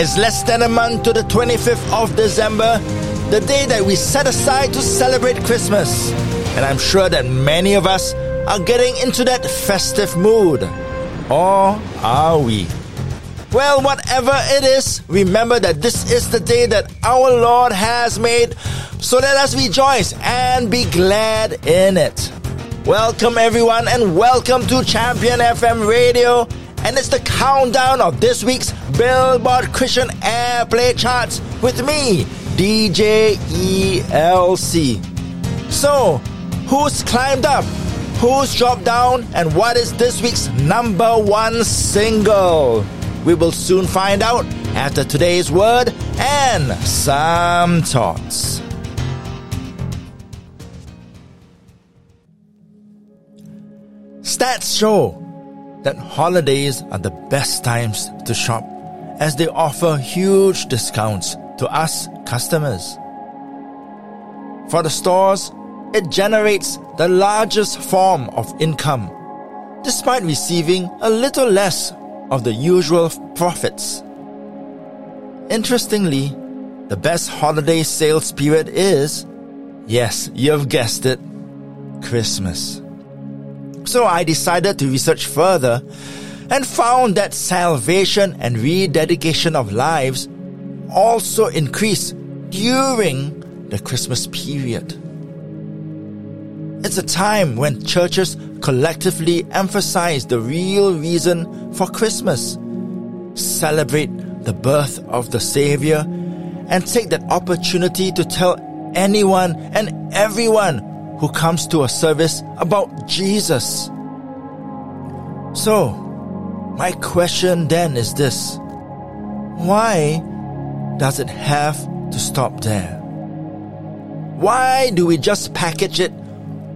It's less than a month to the 25th of December, the day that we set aside to celebrate Christmas. And I'm sure that many of us are getting into that festive mood. Or are we? Well, whatever it is, remember that this is the day that our Lord has made, so let us rejoice and be glad in it. Welcome everyone and welcome to Champion FM Radio, and it's the countdown of this week's Billboard Christian Airplay charts with me, DJ ELC. So, who's climbed up? Who's dropped down? And what is this week's number one single? We will soon find out after today's word and some thoughts. Stats show that holidays are the best times to shop, as they offer huge discounts to us customers. For the stores, it generates the largest form of income, despite receiving a little less of the usual profits. Interestingly, the best holiday sales period is, yes, you've guessed it, Christmas. So I decided to research further and found that salvation and rededication of lives also increase during the Christmas period. It's a time when churches collectively emphasize the real reason for Christmas, celebrate the birth of the Savior, and take that opportunity to tell anyone and everyone who comes to a service about Jesus. So, my question then is this: why does it have to stop there? Why do we just package it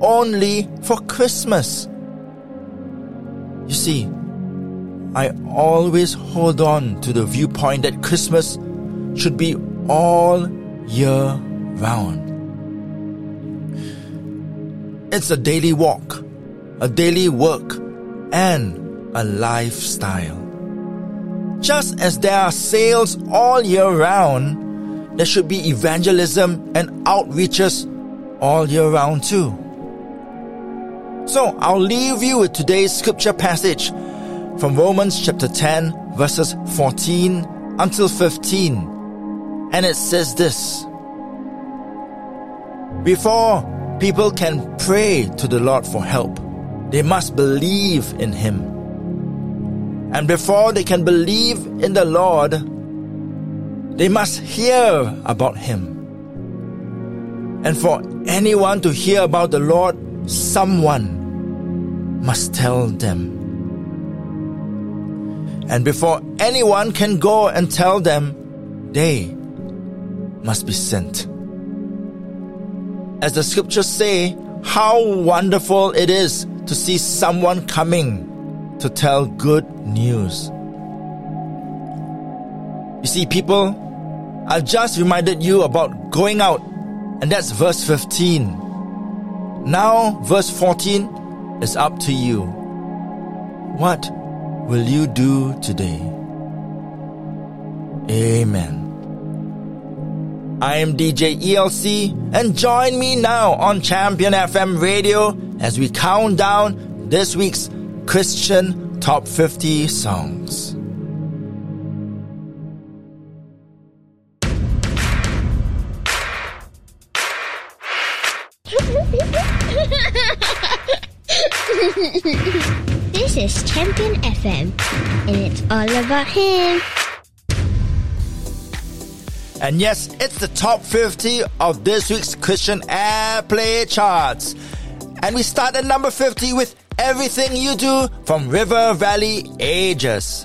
only for Christmas? You see, I always hold on to the viewpoint that Christmas should be all year round. It's a daily walk, a daily work, and a lifestyle. Just as there are sales all year round, there should be evangelism and outreaches all year round too. So, I'll leave you with today's scripture passage from Romans chapter 10, verses 14 until 15. And it says this: before people can pray to the Lord for help, they must believe in Him. And before they can believe in the Lord, they must hear about Him. And for anyone to hear about the Lord, someone must tell them. And before anyone can go and tell them, they must be sent. As the scriptures say, how wonderful it is to see someone coming to tell good news. You see, people, I've just reminded you about going out, and that's verse 15. Now, verse 14 is up to you. What will you do today? Amen. I am DJ ELC, and join me now on Champion FM Radio as we count down this week's Christian Top 50 Songs. This is Champion FM, and it's all about Him. And yes, it's the top 50 of this week's Christian Airplay charts. And we start at number 50 with Everything You Do from River Valley Ages.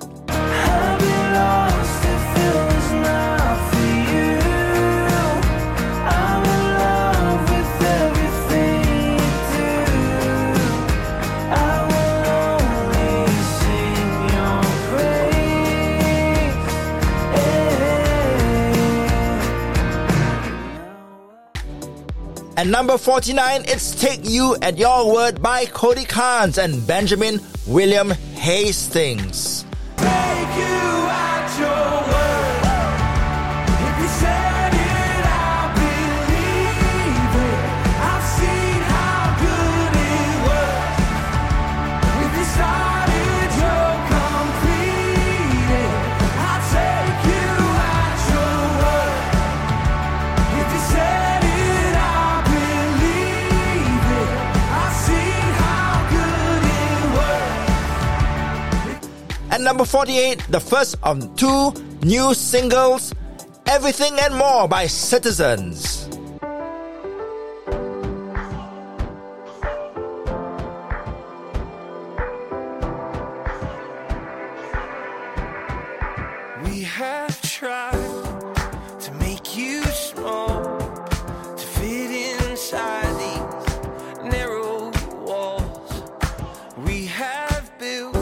And number 49, it's Take You at Your Word by Cody Carnes and Benjamin William Hastings. Take you at your word. number 48, the first of two new singles, Everything and More by Citizens. We have tried to make you small, to fit inside these narrow walls. We have built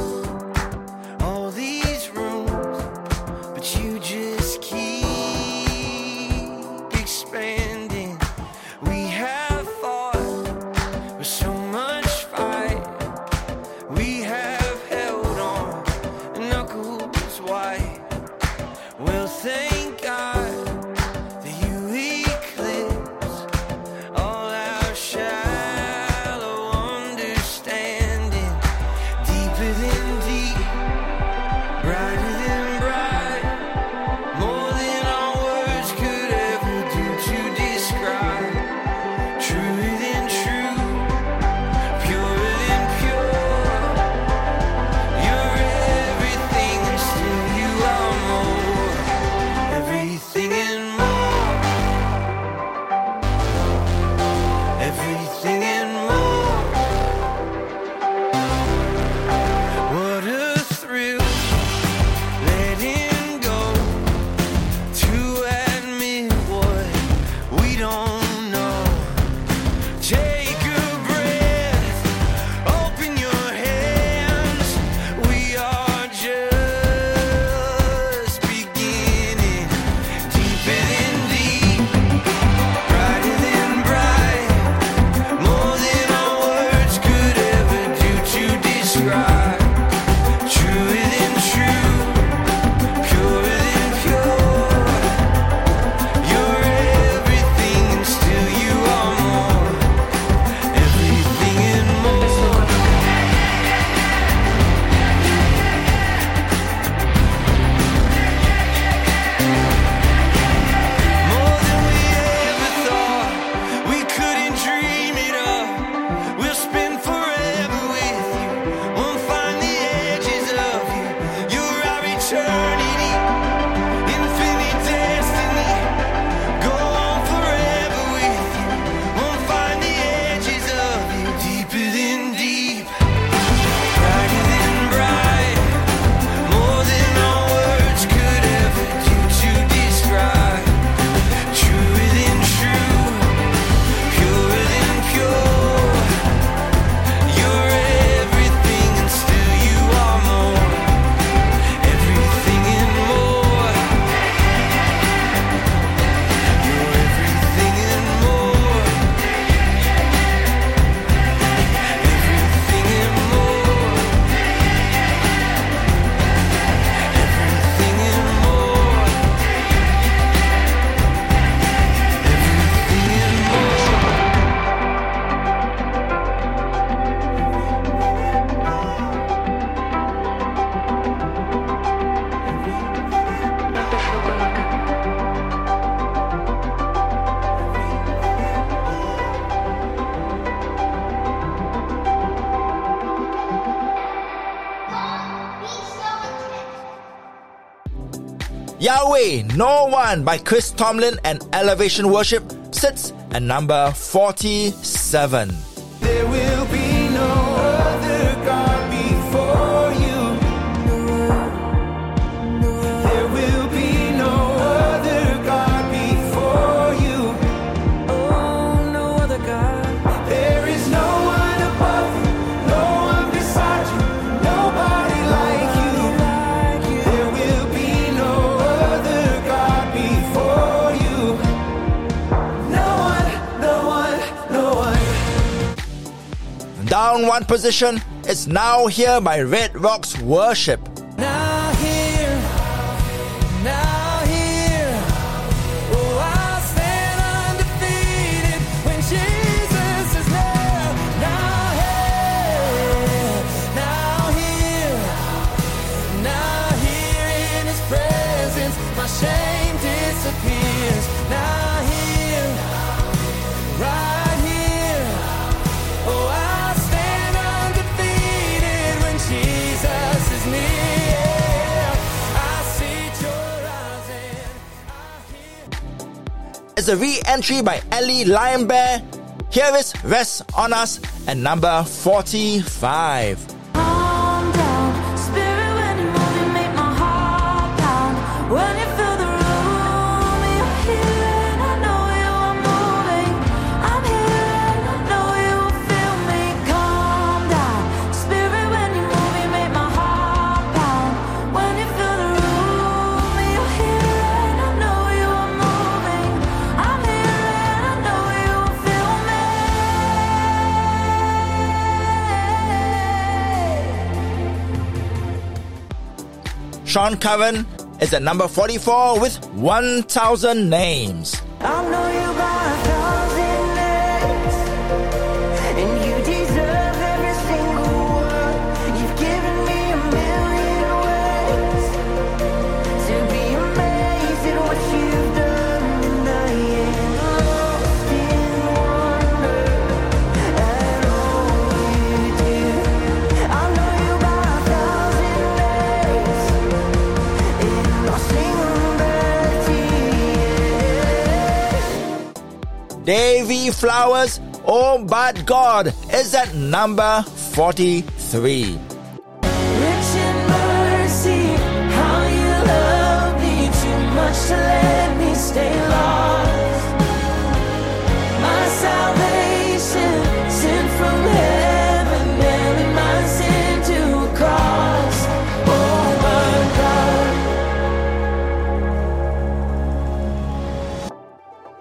all these rooms, but you just keep expanding. We have fought with so much fight. We have held on, knuckles white. Well, thank God that you eclipse all our shallow understanding. Deeper than deep, brighter than bright, more than our words could ever do to describe. Truer than true, purer than pure. You're everything and still you are more. Everything and more. Everything and more. What a thrill, letting go to admit what we don't know. Take a breath, open your hands. We are just beginning. Deeper than deep, brighter than bright, more than our words could ever do to describe. Truer than true, purer than pure. You're everything and still you are more. Everything and more. More than we ever thought, we couldn't dream it up. We'll spend forever with you, won't find the edges of you. You're our eternity, infinite destiny. Go on forever with you, won't find the edges of you. Deeper than deep, brighter than bright, more than our words could ever do to describe. Truer than true, purer than pure. You're everything and still you are more. Everything and more. You're everything and more. Everything and more. Everything and more. Everything and more. Yahweh, No One by Chris Tomlin and Elevation Worship sits at number 47. There will be no other God before you. There will be no other God before you. Oh, no other God. There is no one above you, no one beside you, nobody like you. There will be no other God before you. No one, no one, no one. Down one position, it's Now Here by Red Rocks Worship. Now here, now here, oh, I stand undefeated when Jesus is there. Now here, now here, now here in His presence, my shame disappears. Now here, right here, oh, I stand undefeated when Jesus is near. is a re-entry by Ellie Lionbear. Here is Rest On Us at number 45. Sean Coven is at number 44 with 1,000 Names. I know you by 1,000 names, and you deserve every single word. You've given me a million ways to be amazed at what you've done, and I am lost in wonder at all you do. I know you by 1,000 names, and I'll sing back to you. Davy Flowers, Oh But God, is at number 43. Rich in mercy, how you love me too much to let me stay lost. My salvation, sent from heaven, bearing my sin to a cross. Oh my God.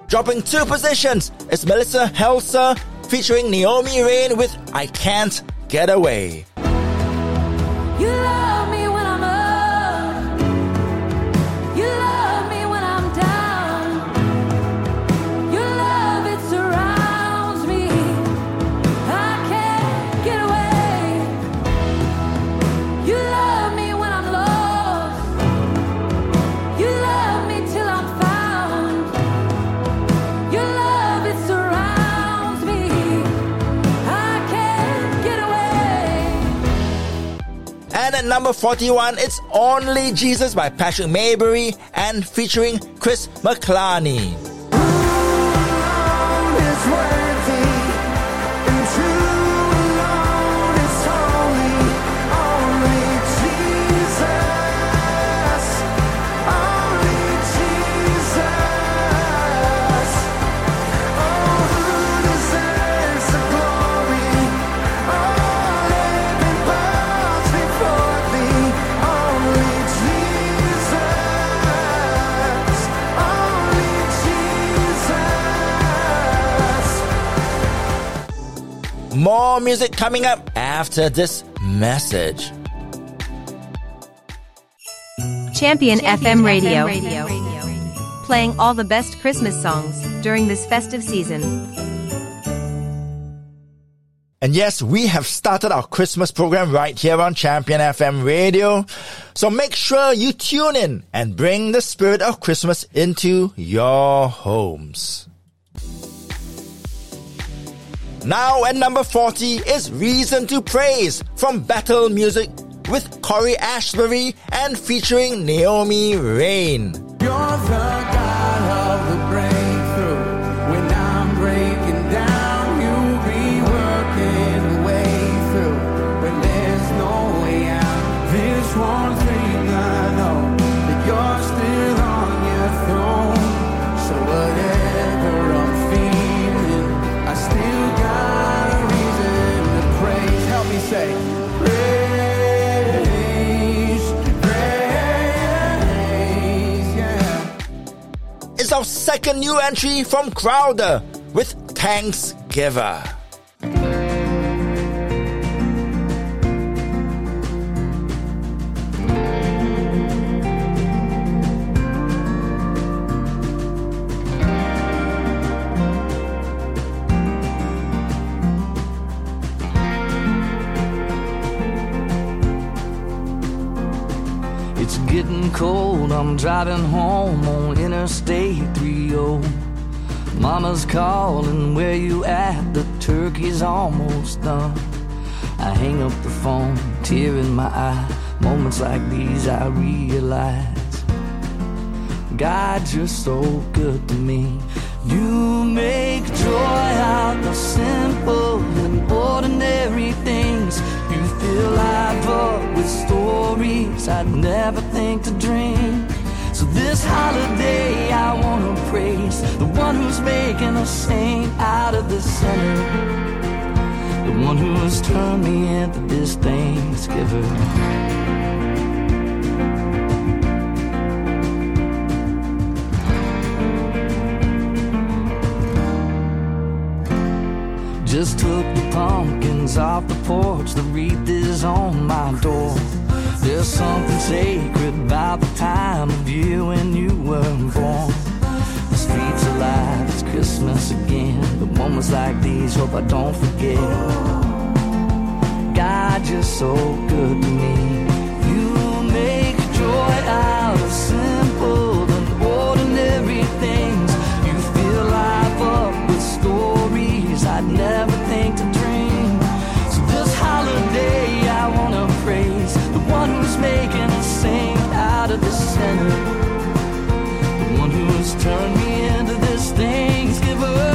Dropping 2 positions is Melissa Helser featuring Naomi Rain with I Can't Get Away. You love me when I'm up. You love me when I'm down. Your love, it surrounds me. I can't get away. You love me when I'm lost. You love me till I'm found. Your love, it surrounds me. I can't get away. And at number 41, it's Only Jesus by Patrick Mayberry and featuring Chris McClarney. More music coming up after this message. Champion FM Radio. Playing all the best Christmas songs during this festive season. And yes, we have started our Christmas program right here on Champion FM Radio. So make sure you tune in and bring the spirit of Christmas into your homes. Now at number 40 is Reason to Praise from Battle Music with Cory Asbury and featuring Naomi Rain. You're the God of the breakthrough. When I'm breaking down, you'll be working a way through. When there's no way out, this one thing I know, that you're still on your throne. So whatever I'm feeling, I still say, praise, praise, yeah. It's our second new entry from Crowder with Thanksgiver. Getting cold, I'm driving home on Interstate 30. Mama's calling, where you at? The turkey's almost done. I hang up the phone, tear in my eye. Moments like these I realize God, you're so good to me. You make joy out of simple and ordinary things. You fill I've up with stories I'd never think to dream. So this holiday I want to praise the one who's making a saint out of the sinner, the one who's turned me into this Thanksgiving. Just took the pumpkins off the porch, the wreath is on my door. There's something sacred about the time of year when you were born. The streets are alive, it's Christmas again. The moments like these, hope I don't forget. God, you're so good to me. You make joy out of simple and ordinary things. You fill life up with stories I'd never think to dream. So this holiday I want to praise the one who's making us sing out of the center, who's turned me into this Thanksgiving.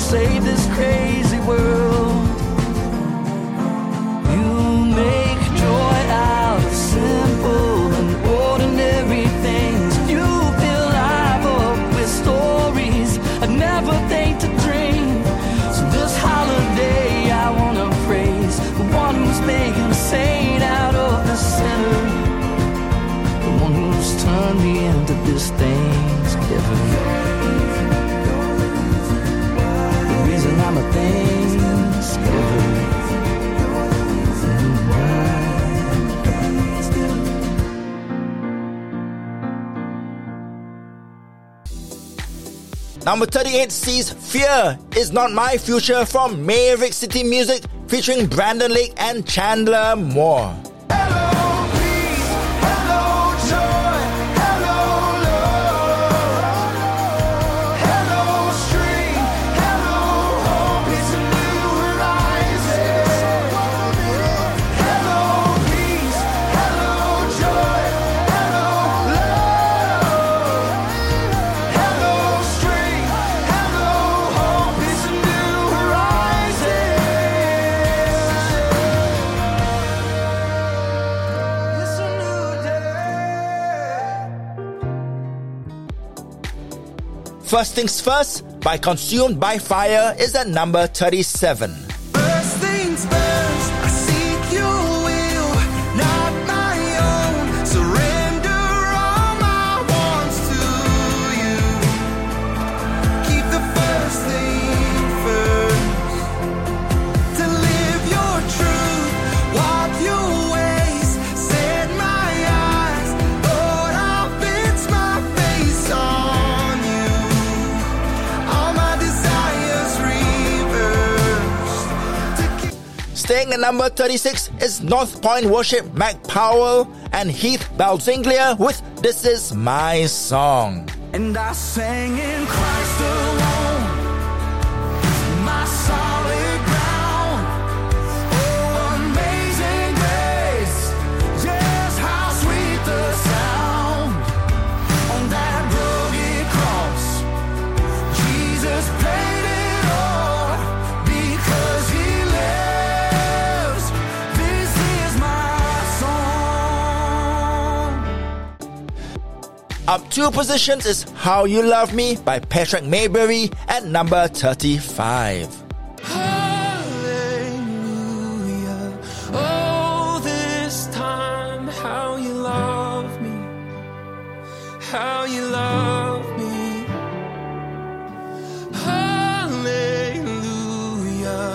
Save this crazy world. You make joy out of simple and ordinary things. You fill life up with stories I'd never think to dream. So this holiday I want to praise the one who's making a saint out of the sinner, the one who's turned me into this Thanksgiving. I'm a Thanksgiving. Number 38 sees Fear Is Not My Future from Maverick City Music featuring Brandon Lake and Chandler Moore. First Things First by Consumed By Fire is at number 37. Staying at number 36 is North Point Worship, Mac Powell and Heath Belzinglia with This Is My Song. And I sang in Christ alone, my solid ground. Oh, amazing grace, yes, how sweet the sound. On that rugged cross, Jesus paid it all because He up 2 positions is How You Love Me by Patrick Mayberry at number 35. Hallelujah, oh this time, how you love me, how you love me. Hallelujah,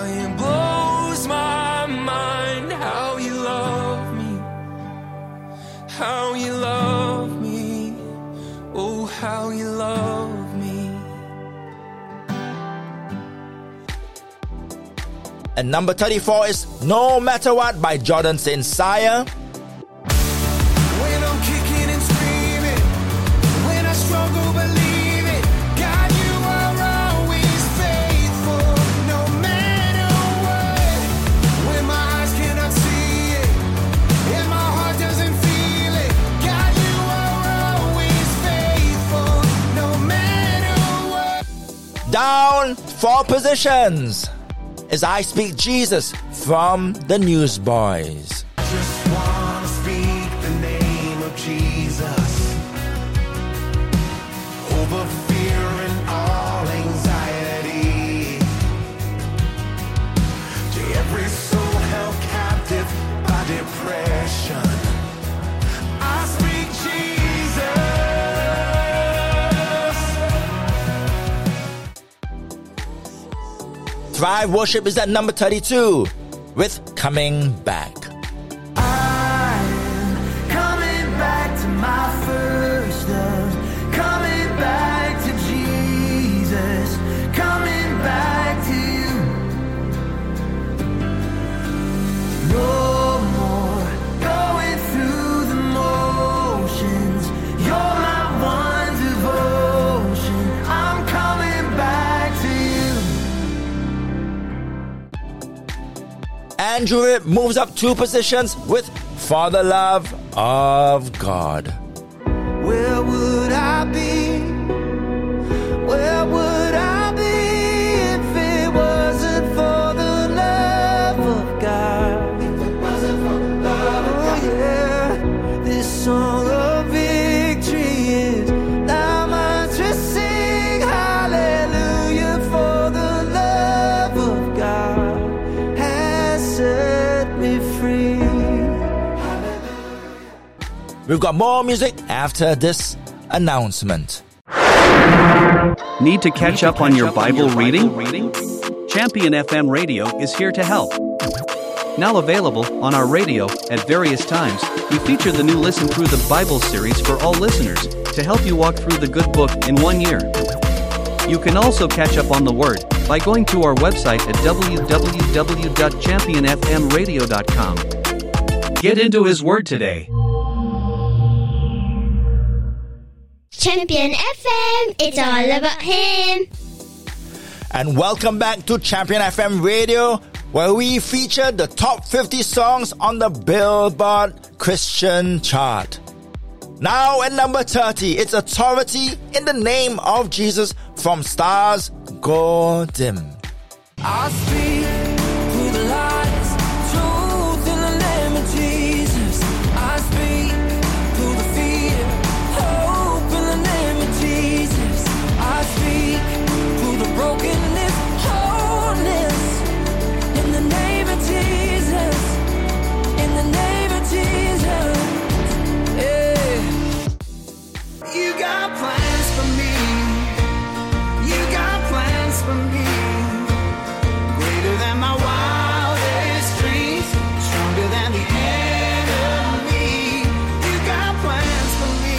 And number 34 is No Matter What by Jordan St. Cyr. Down 4 positions is I Speak Jesus from the Newsboys. Just wanna speak the name of Jesus over fear and all anxiety, to every soul held captive by depression. I speak Jesus. Thrive Worship is at number 32 with Coming Back. I'm coming back to my first love, coming back to Jesus, coming back to you. No more going through the motions, you're my one devotion, I'm coming back. Andrew Ripp moves up 2 positions with For the Love of God. Where would I be? Where would I be if it wasn't for the love of God? If it wasn't for the love of God. Oh, yeah. This song of victory is now mine to sing. Hallelujah, for the love of God. We've got more music after this announcement. Need to catch up on your Bible reading? Champion FM Radio is here to help. Now available on our radio at various times, we feature the new Listen Through the Bible series for all listeners to help you walk through the good book in 1 year. You can also catch up on the Word by going to our website at www.championfmradio.com. Get into His Word today. Champion FM, it's all about Him. And welcome back to Champion FM Radio, where we feature the top 50 songs on the Billboard Christian chart. Now at number 30, it's Authority in the Name of Jesus from Stars Go Dim. I speak through the lies, truth in the name of Jesus. I speak through the fear, hope in the name of Jesus. I speak through the brokenness, wholeness in the name of Jesus. In the name of Jesus. Yeah. You got plans for me. You got plans for me, greater than my wildest dreams, stronger than the enemy. You got plans for me.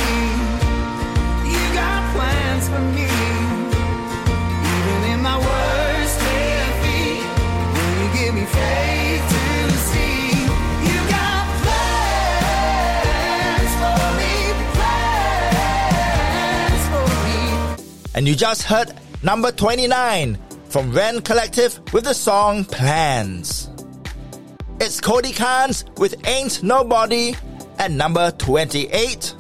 You got plans for me, even in my worst defeat, when you give me faith to see. You got plans for me, plans for me. And you just heard number 29 from Ren Collective with the song Plans. It's Cody Carnes with Ain't Nobody at number 28.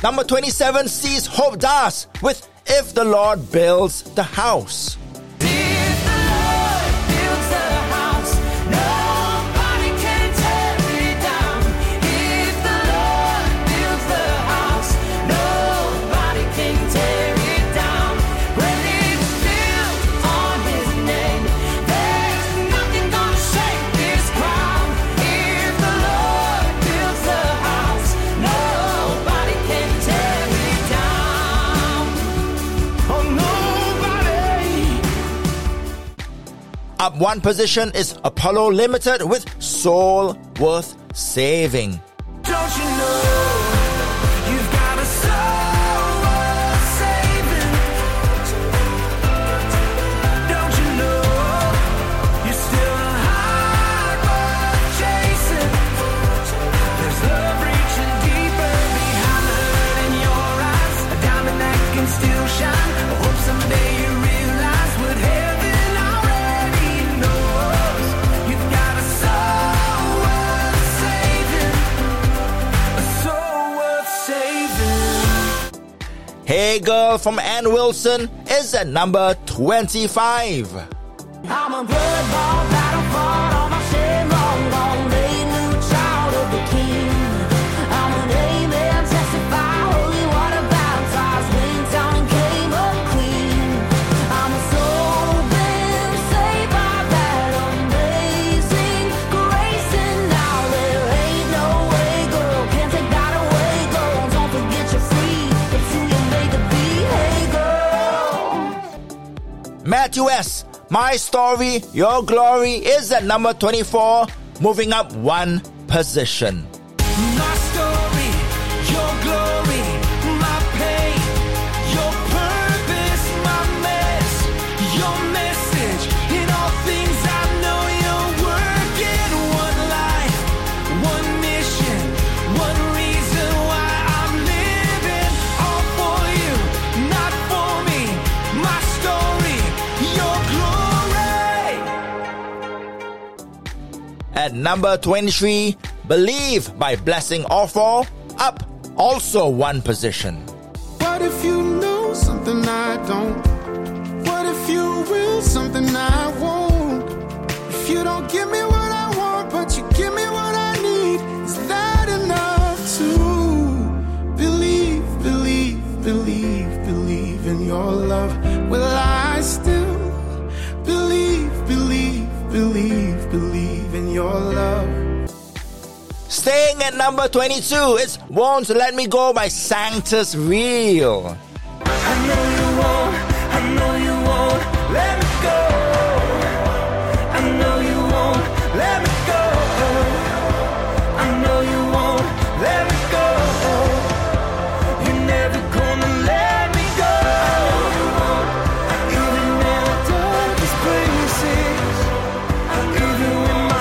Number 27 sees Hope Das with If the Lord Builds the House. Nobody can tear it down. When it's built on His name, there's nothing gonna shake this crowd. Up one position is Apollo Limited with Soul Worth Saving. Don't you know? Hey Girl from Ann Wilson is at number 25. I'm a blood ball, battle fought, all my shame long gone, made new child of the King. I'm an amen, testify, holy water baptized, went down and came up clean. I'm a soul been saved by that amazing grace, and now there ain't no way, girl, can't take that away, girl, don't forget you're free. It's who you made to be, hey girl. Matthew S., My Story, Your Glory is at number 24, moving up one position. My story, your glory, my pain, your purpose, my mess, your message. In all things I know you're working. One life, one mission, one reason why I'm living. All for you, not for me. My story, your glory. At number 23, Believe by Blessing Offer, up also one position. What if you know something I don't? What if you will something I won't? If you don't give me what I want, but you give me what I need, is that enough to believe, believe, believe, believe in your love? Will I still believe, believe, believe, believe? Your love. Staying at number 22, it's Won't Let Me Go by Sanctus Real. I know you won't let me go. I know you won't let me go. I know you won't let me go. You're never gonna let me go. I know you won't. Even in the darkest places, even when my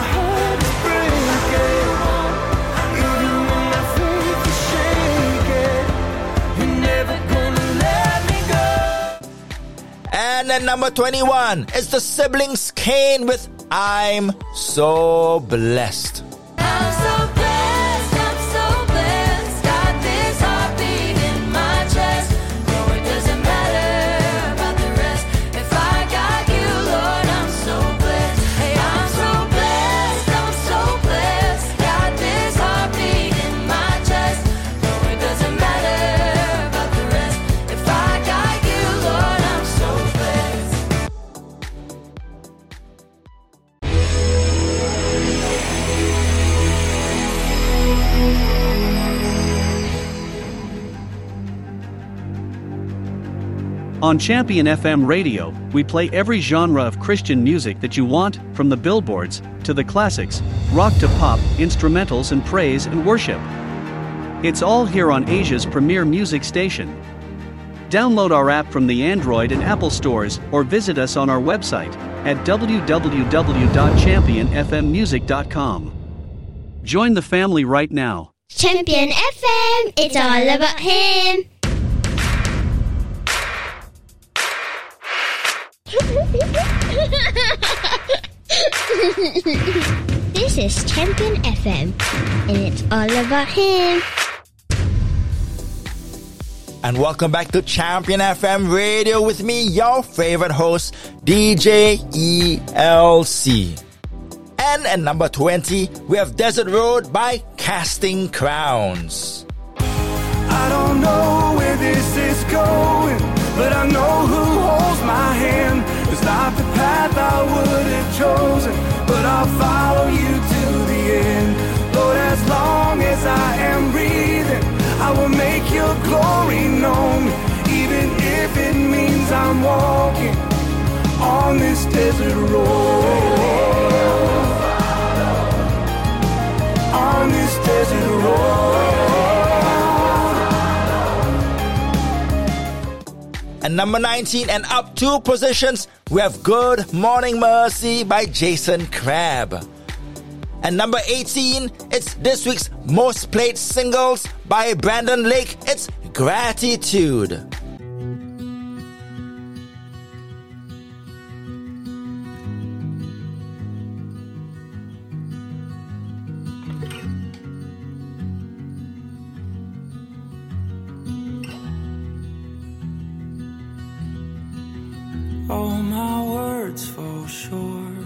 and at number 21 is the Siblings Kane with I'm So Blessed. I'm so blessed, I'm so blessed. Got this heartbeat in my chest. No, it doesn't matter about the rest. If I got you, Lord, I'm so blessed. Hey, I'm so blessed, I'm so blessed. Got this heartbeat in my chest. No, it doesn't matter about the rest. If I got you, Lord, I'm so blessed. On Champion FM Radio, we play every genre of Christian music that you want, from the billboards to the classics, rock to pop, instrumentals and praise and worship. It's all here on Asia's premier music station. Download our app from the Android and Apple stores or visit us on our website at www.championfmmusic.com. Join the family right now. Champion FM, it's all about him. This is Champion FM, and it's all about him. And welcome back to Champion FM Radio with me, your favorite host, DJ ELC. And at number 20, we have Desert Road by Casting Crowns. I don't know where this is going, but I know who holds my hand. It's not the path I would have chosen, but I'll follow you to the end. Lord, as long as I am breathing, I will make your glory known, even if it means I'm walking on. on this desert road. On this desert road. At number 19 and up 2 positions, we have Good Morning Mercy by Jason Crabb. At number 18, it's this week's most played singles by Brandon Lake. It's Gratitude. All my words fall short.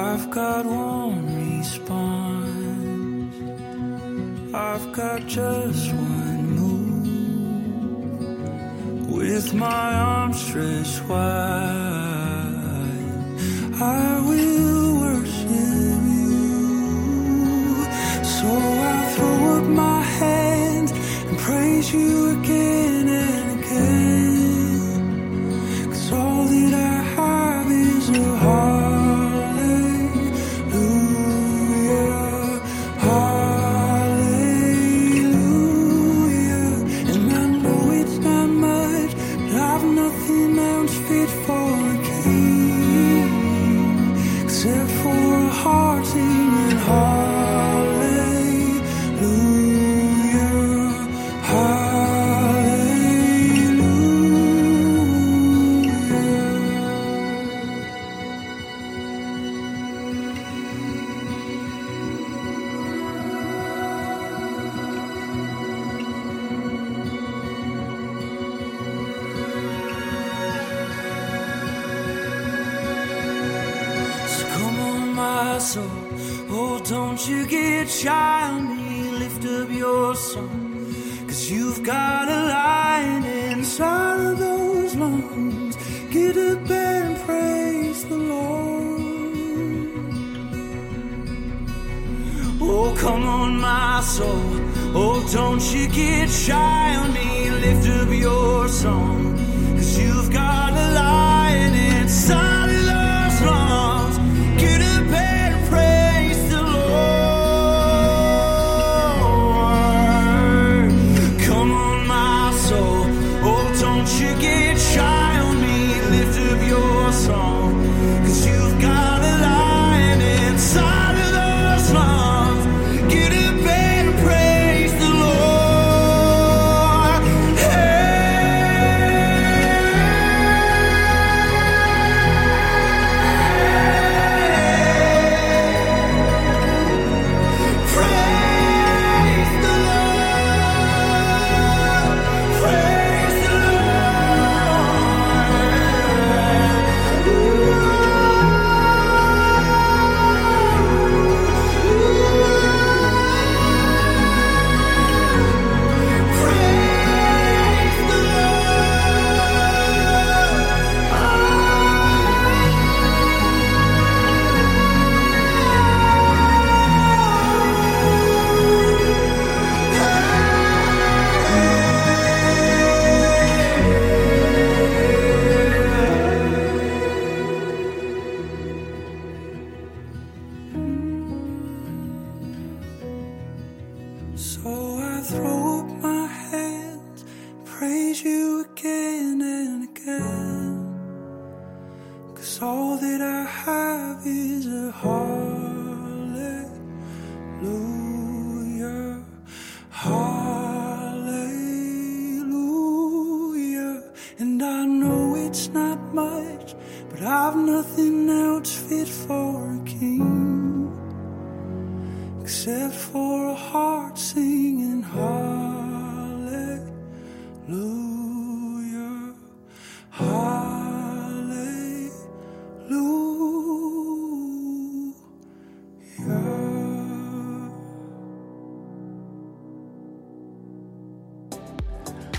I've got one response. I've got just one move. With my arms stretched wide, I will worship you. So I throw up my hands and praise you again and again, 'cause all that I have is a hallelujah, hallelujah. And I know it's not much, but I've nothing else fit for a king, except for a heart singing heart.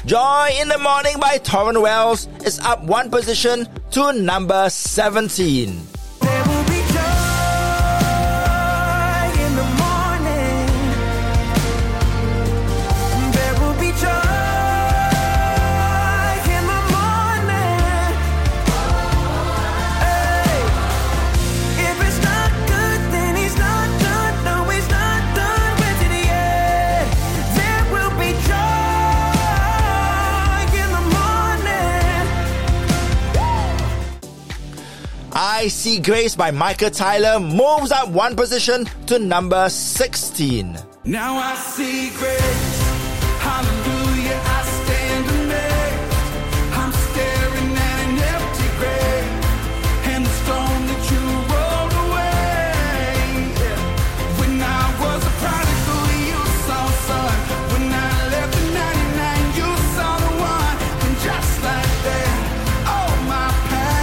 Joy in the Morning by Torren Wells is up one position to number 17. I See Grace by Micah Tyler moves up one position to number 16. Now I see grace, hallelujah, I stand amazed. I'm staring at an empty grave and the stone that you rolled away. When I was a prodigal, you saw sun. When I left the 99, you saw the one. And just like that, oh my past.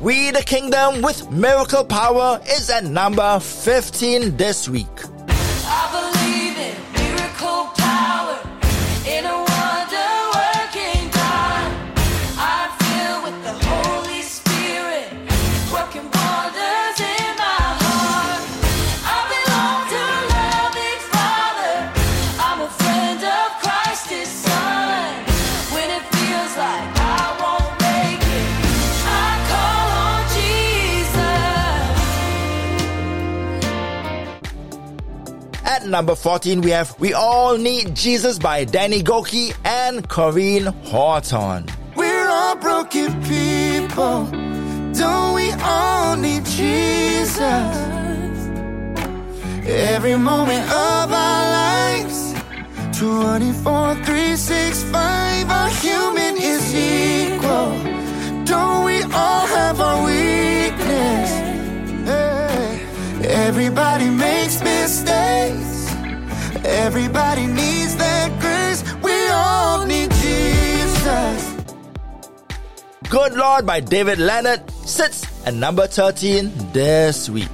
We the Kingdom with Miracle Power is at number 15 this week. I believe in miracle power, in a wonder-working God. I'm filled with the Holy Spirit, working wonders in my heart. I belong to a loving Father, I'm a friend of Christ His Son. When it feels like I won't make it, I call. At number 14, we have We All Need Jesus by Danny Gokey and Corrine Horton. We're all broken people, don't we all need Jesus? Every moment of our lives, 24, 365, our human is equal. Don't we all have our weakness? Everybody makes mistakes. Everybody needs that grace. We all need Jesus. Good Lord by David Leonard sits at number 13 this week.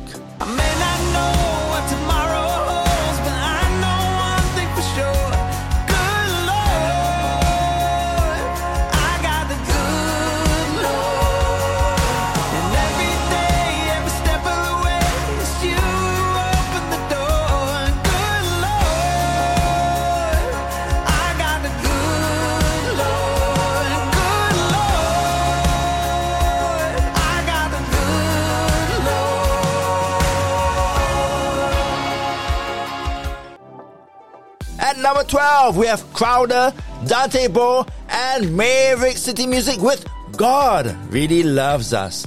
Number 12, we have Crowder, Dante Bo, and Maverick City Music with God Really Loves Us.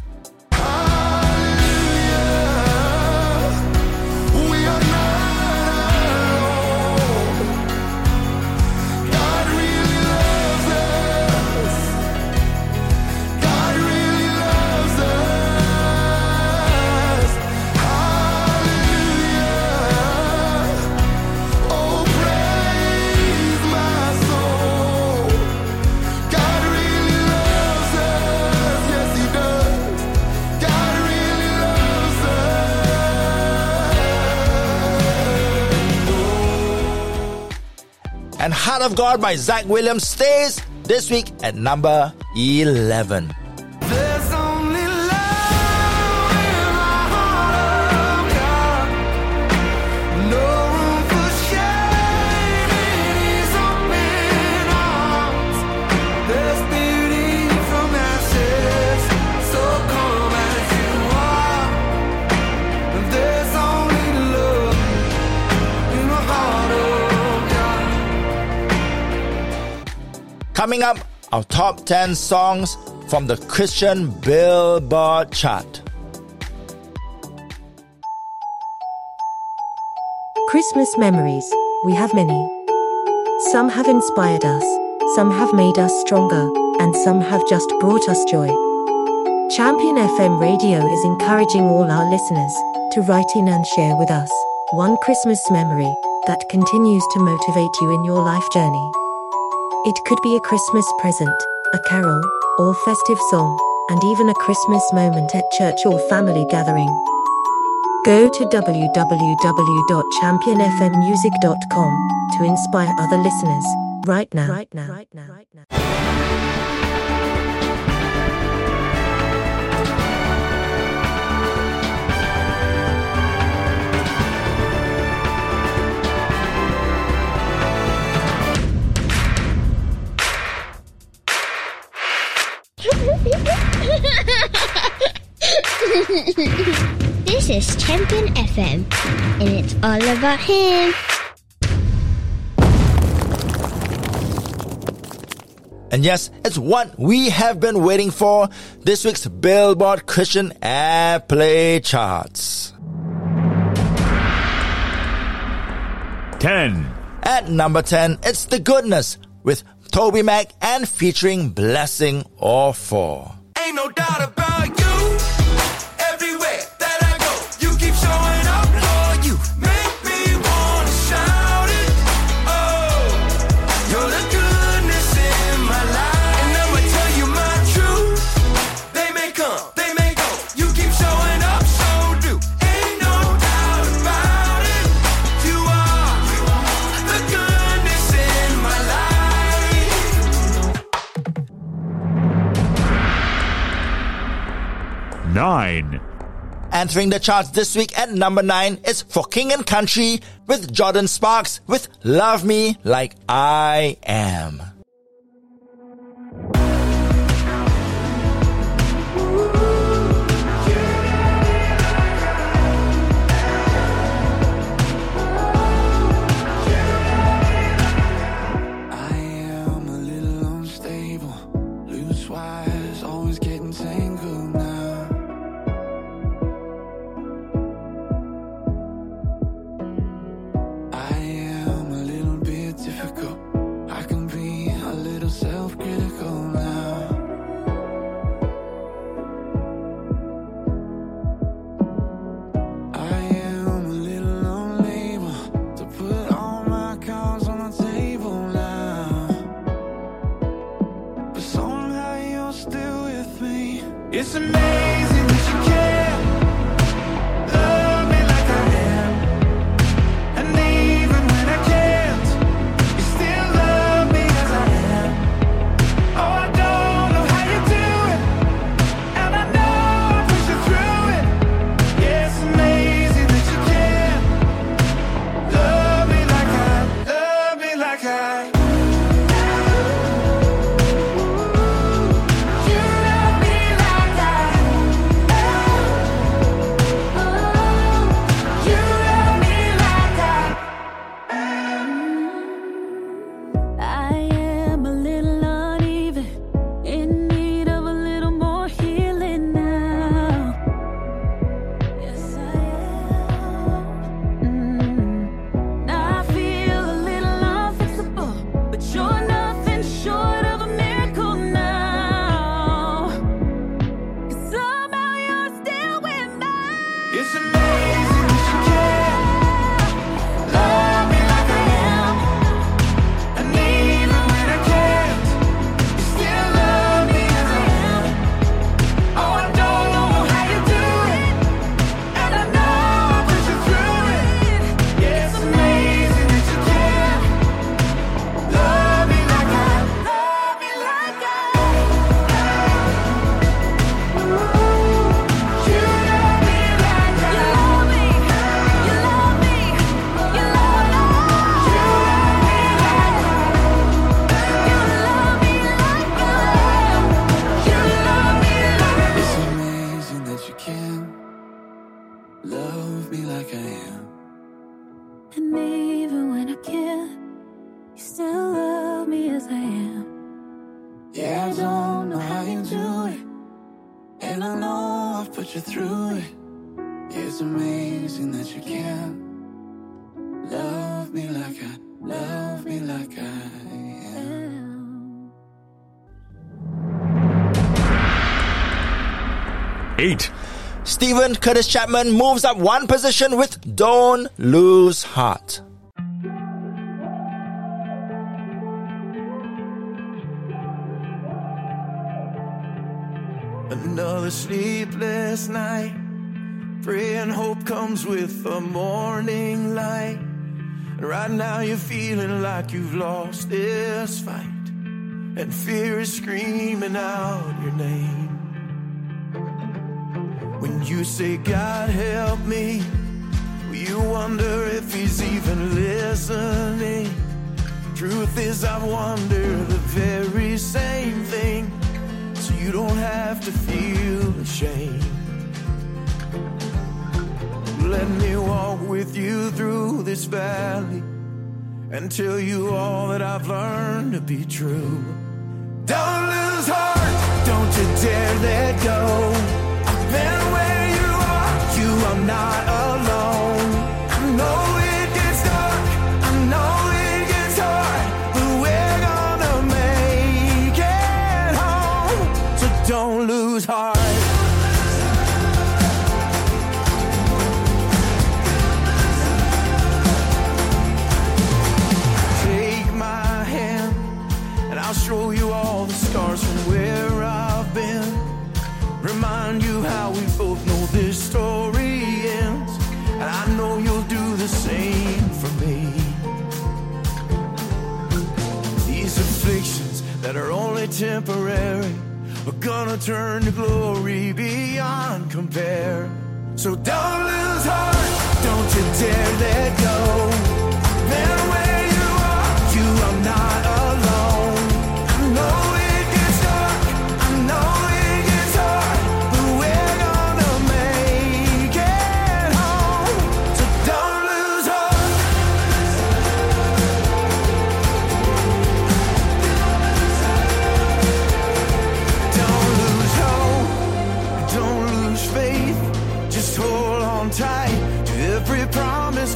And Heart of God by Zach Williams stays this week at number 11. Coming up, our top 10 songs from the Christian Billboard chart. Christmas memories. We have many. Some have inspired us, some have made us stronger, and some have just brought us joy. Champion FM Radio is encouraging all our listeners to write in and share with us one Christmas memory that continues to motivate you in your life journey. It could be a Christmas present, a carol, or festive song, and even a Christmas moment at church or family gathering. Go to www.championfmmusic.com to inspire other listeners right now. This is Champion FM, and it's all about him. And yes, it's what we have been waiting for, this week's Billboard Christian Airplay charts. 10. At number 10, it's The Goodness with Toby Mac and featuring Blessing or Fall. Ain't no doubt about you. Everywhere that I go, you keep showing up, Lord. You make me want to shout it. Oh, you're the goodness in my life. And I'ma tell you my truth. They may come, they may go. You keep showing up, so do. Ain't no doubt about it. You are the goodness in my life. 9. Entering the charts this week at number 9 is For King and Country with Jordan Sparks with Love Me Like I Am. It's amazing that you care. Love me like I am. And even when I can't, you still love me as I am. Oh, I don't know how you do it, and I know I'll push you through it. Yeah, it's amazing that you care. Love me like I I don't know how you do it, and I know I've put you through it. It's amazing that you can love me like I am. 8. Stephen Curtis Chapman moves up one position with Don't Lose Heart. Another sleepless night, praying hope comes with the morning light. And right now you're feeling like you've lost this fight, and fear is screaming out your name. When you say, God help me, you wonder if he's even listening. Truth is, I wonder the very same thing, so you don't have to feel ashamed. Let me walk with you through this valley and tell you all that I've learned to be true. Don't lose heart, don't you dare let go. Then where you are not alone. I know it gets dark, I know it gets hard, but we're gonna make it home. So don't lose heart. Take my hand, and I'll show you all the scars from where I've been. Remind you how we both know this story ends, and I know you'll do the same for me. These afflictions that are only temporary are gonna turn to glory beyond compare. So don't lose heart, don't you dare let go. Then where you are not alone. I know.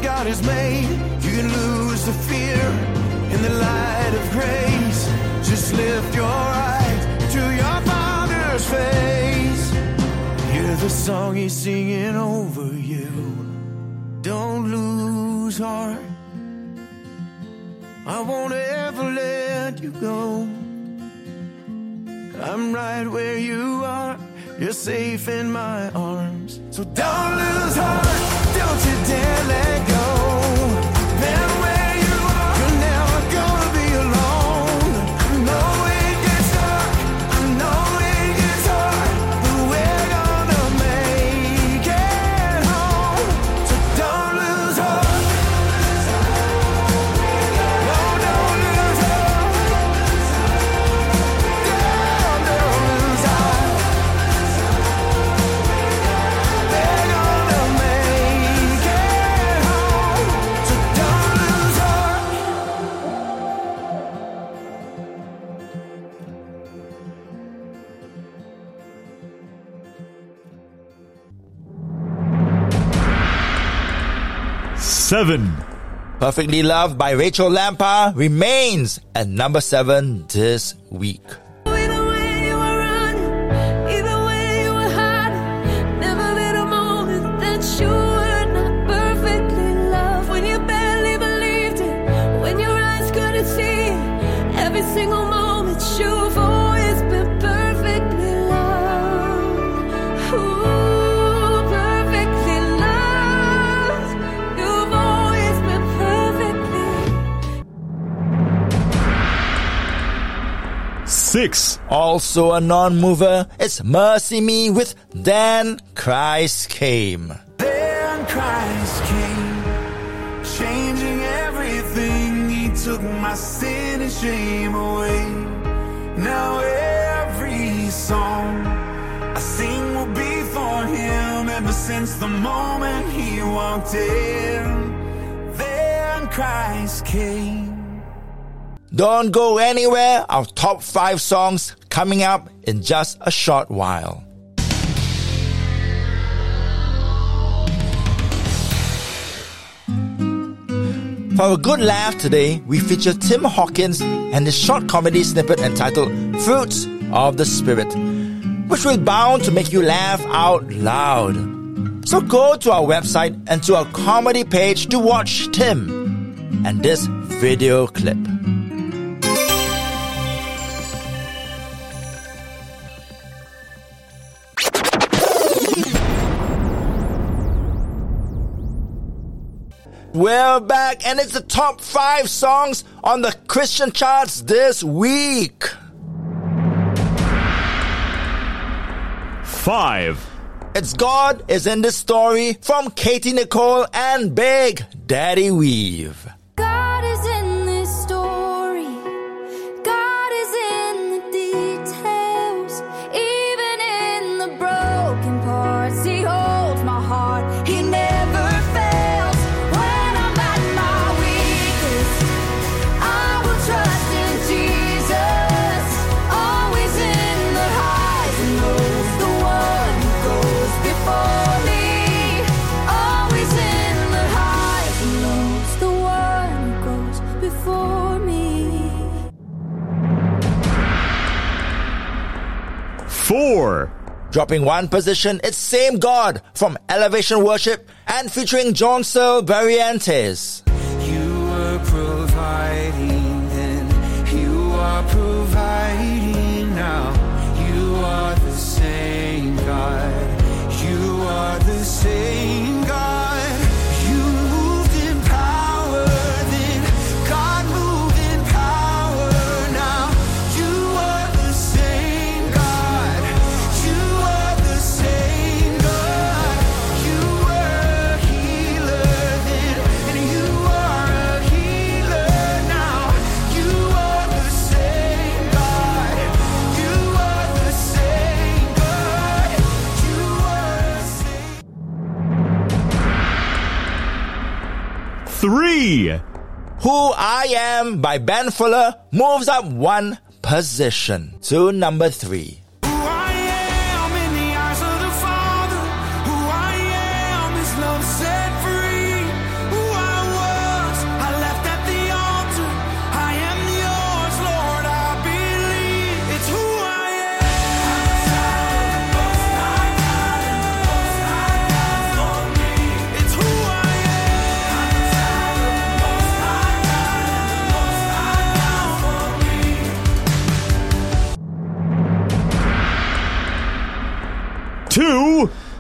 God is made. You can lose the fear in the light of grace. Just lift your eyes to your Father's face. Hear the song he's singing over you. Don't lose heart, I won't ever let you go. I'm right where you are, you're safe in my arms. So don't lose heart, don't you dare let go. Then where you are, you're never gonna be alone. I know it gets dark, I know it gets hard, but we're gonna make it home. So don't lose hope. No, don't lose hope. Girl, don't lose hope. They're gonna make. Seven. Perfectly Loved by Rachel Lampa remains at number 7 this week. Six. Also a non-mover, it's Mercy Me with Then Christ Came. Then Christ came, changing everything. He took my sin and shame away. Now every song I sing will be for him. Ever since the moment he walked in, then Christ came. Don't go anywhere. Our top 5 songs coming up in just a short while. For a good laugh today, we feature Tim Hawkins and his short comedy snippet entitled Fruits of the Spirit, which will bound to make you laugh out loud. So go to our website and to our comedy page to watch Tim and this video clip. We're back, and it's the top 5 songs on the Christian charts this week. 5. It's God Is in This Story from Katie Nicole and Big Daddy Weave. God is in this story. God is in the details. Even in the broken parts, He holds my heart. He never fails. Dropping one position, it's Same God from Elevation Worship and featuring John Cyril Barrientos. You were providing then, you are providing now. You are the same God, you are the same God. You moved in power then, God moved in power now. You are the same God. Who I Am by Ben Fuller moves up one position to number 3.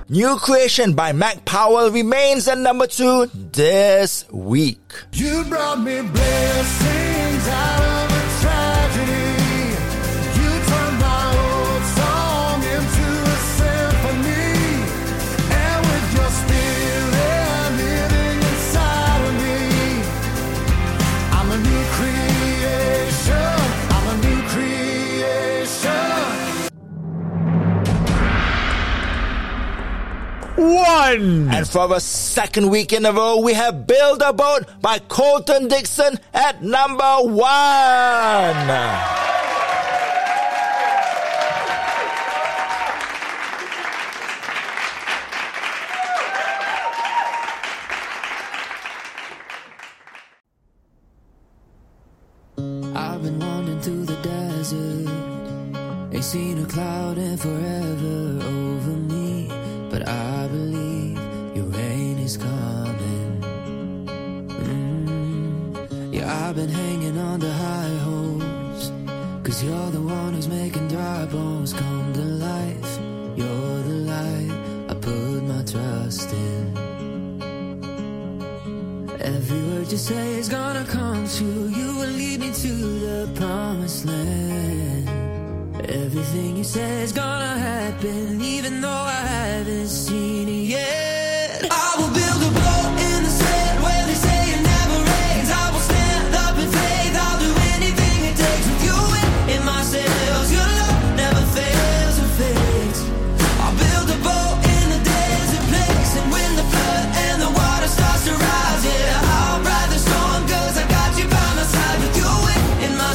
New Creation by Mac Powell remains at number 2 this week. You brought me blessings out of a tragedy. One. And for the second week in a row, we have Build a Boat by Colton Dixon at number 1. I've been wandering through the desert, ain't seen a cloud in forever over me. But I believe your rain is coming. Yeah, I've been hanging on the high hopes, 'cause you're the one who's making dry bones come to life. You're the light I put my trust in. Every word you say is gonna come true. You will lead me to the promised land. Everything you say is gonna happen, even though I haven't seen it yet. I will build a boat in the sand where they say it never rains. I will stand up in faith. I'll do anything it takes with you in my sails. Your love never fails or fades. I'll build a boat in the desert place, and when the flood and the water starts to rise, yeah, I'll ride the storm 'cause I got you by my side with you in my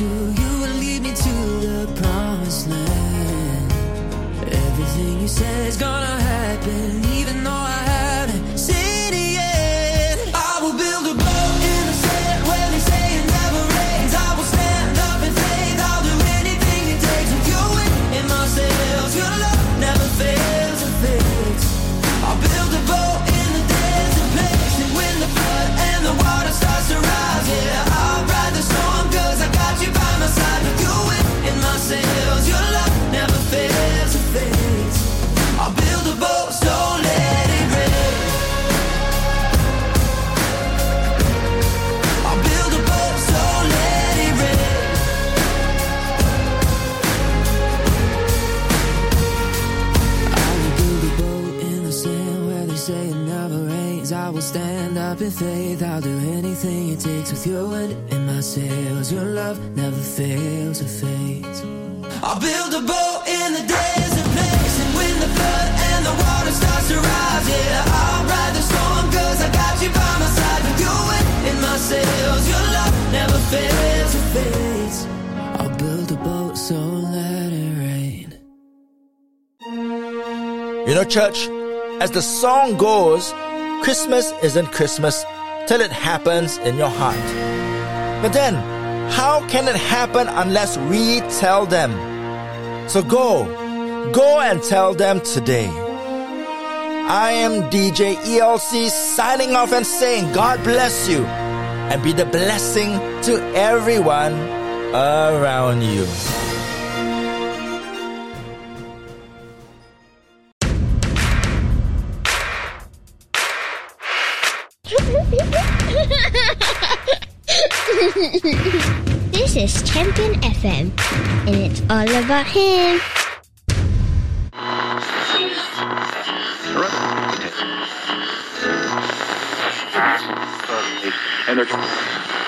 to, you will lead me to the promised land. Everything you said is gonna happen, even though I haven't seen it yet. I will build a boat in the sand where they say it never rains. I will stand up in faith, I'll do anything it takes with you and myself. Your love never fails to fix. I'll build a boat in the desert place, and when the flood and the water starts to rise, yeah, I'll ride the storm, cause I got you by my side. With you and myself, your love never fails to fix. I'll build a boat, so let it rain. I'll build a boat, so let it rain. I will build a boat in the sand where they say it never rains. I will stand up in faith, I'll do anything it takes with you and myself. Your love never fails to fade. I'll build a boat in the desert place, and when the flood and the water starts to rise, yeah, I'll ride the storm, cause I got you by my side. With you and myself, your love never fails to fade. I'll build a boat, so let it rain. You know, church, as the song goes, Christmas isn't Christmas till it happens in your heart. But then, how can it happen unless we tell them? So go and tell them today. I am DJ ELC signing off and saying God bless you and be the blessing to everyone around you. This is Champion FM, and it's all about him. And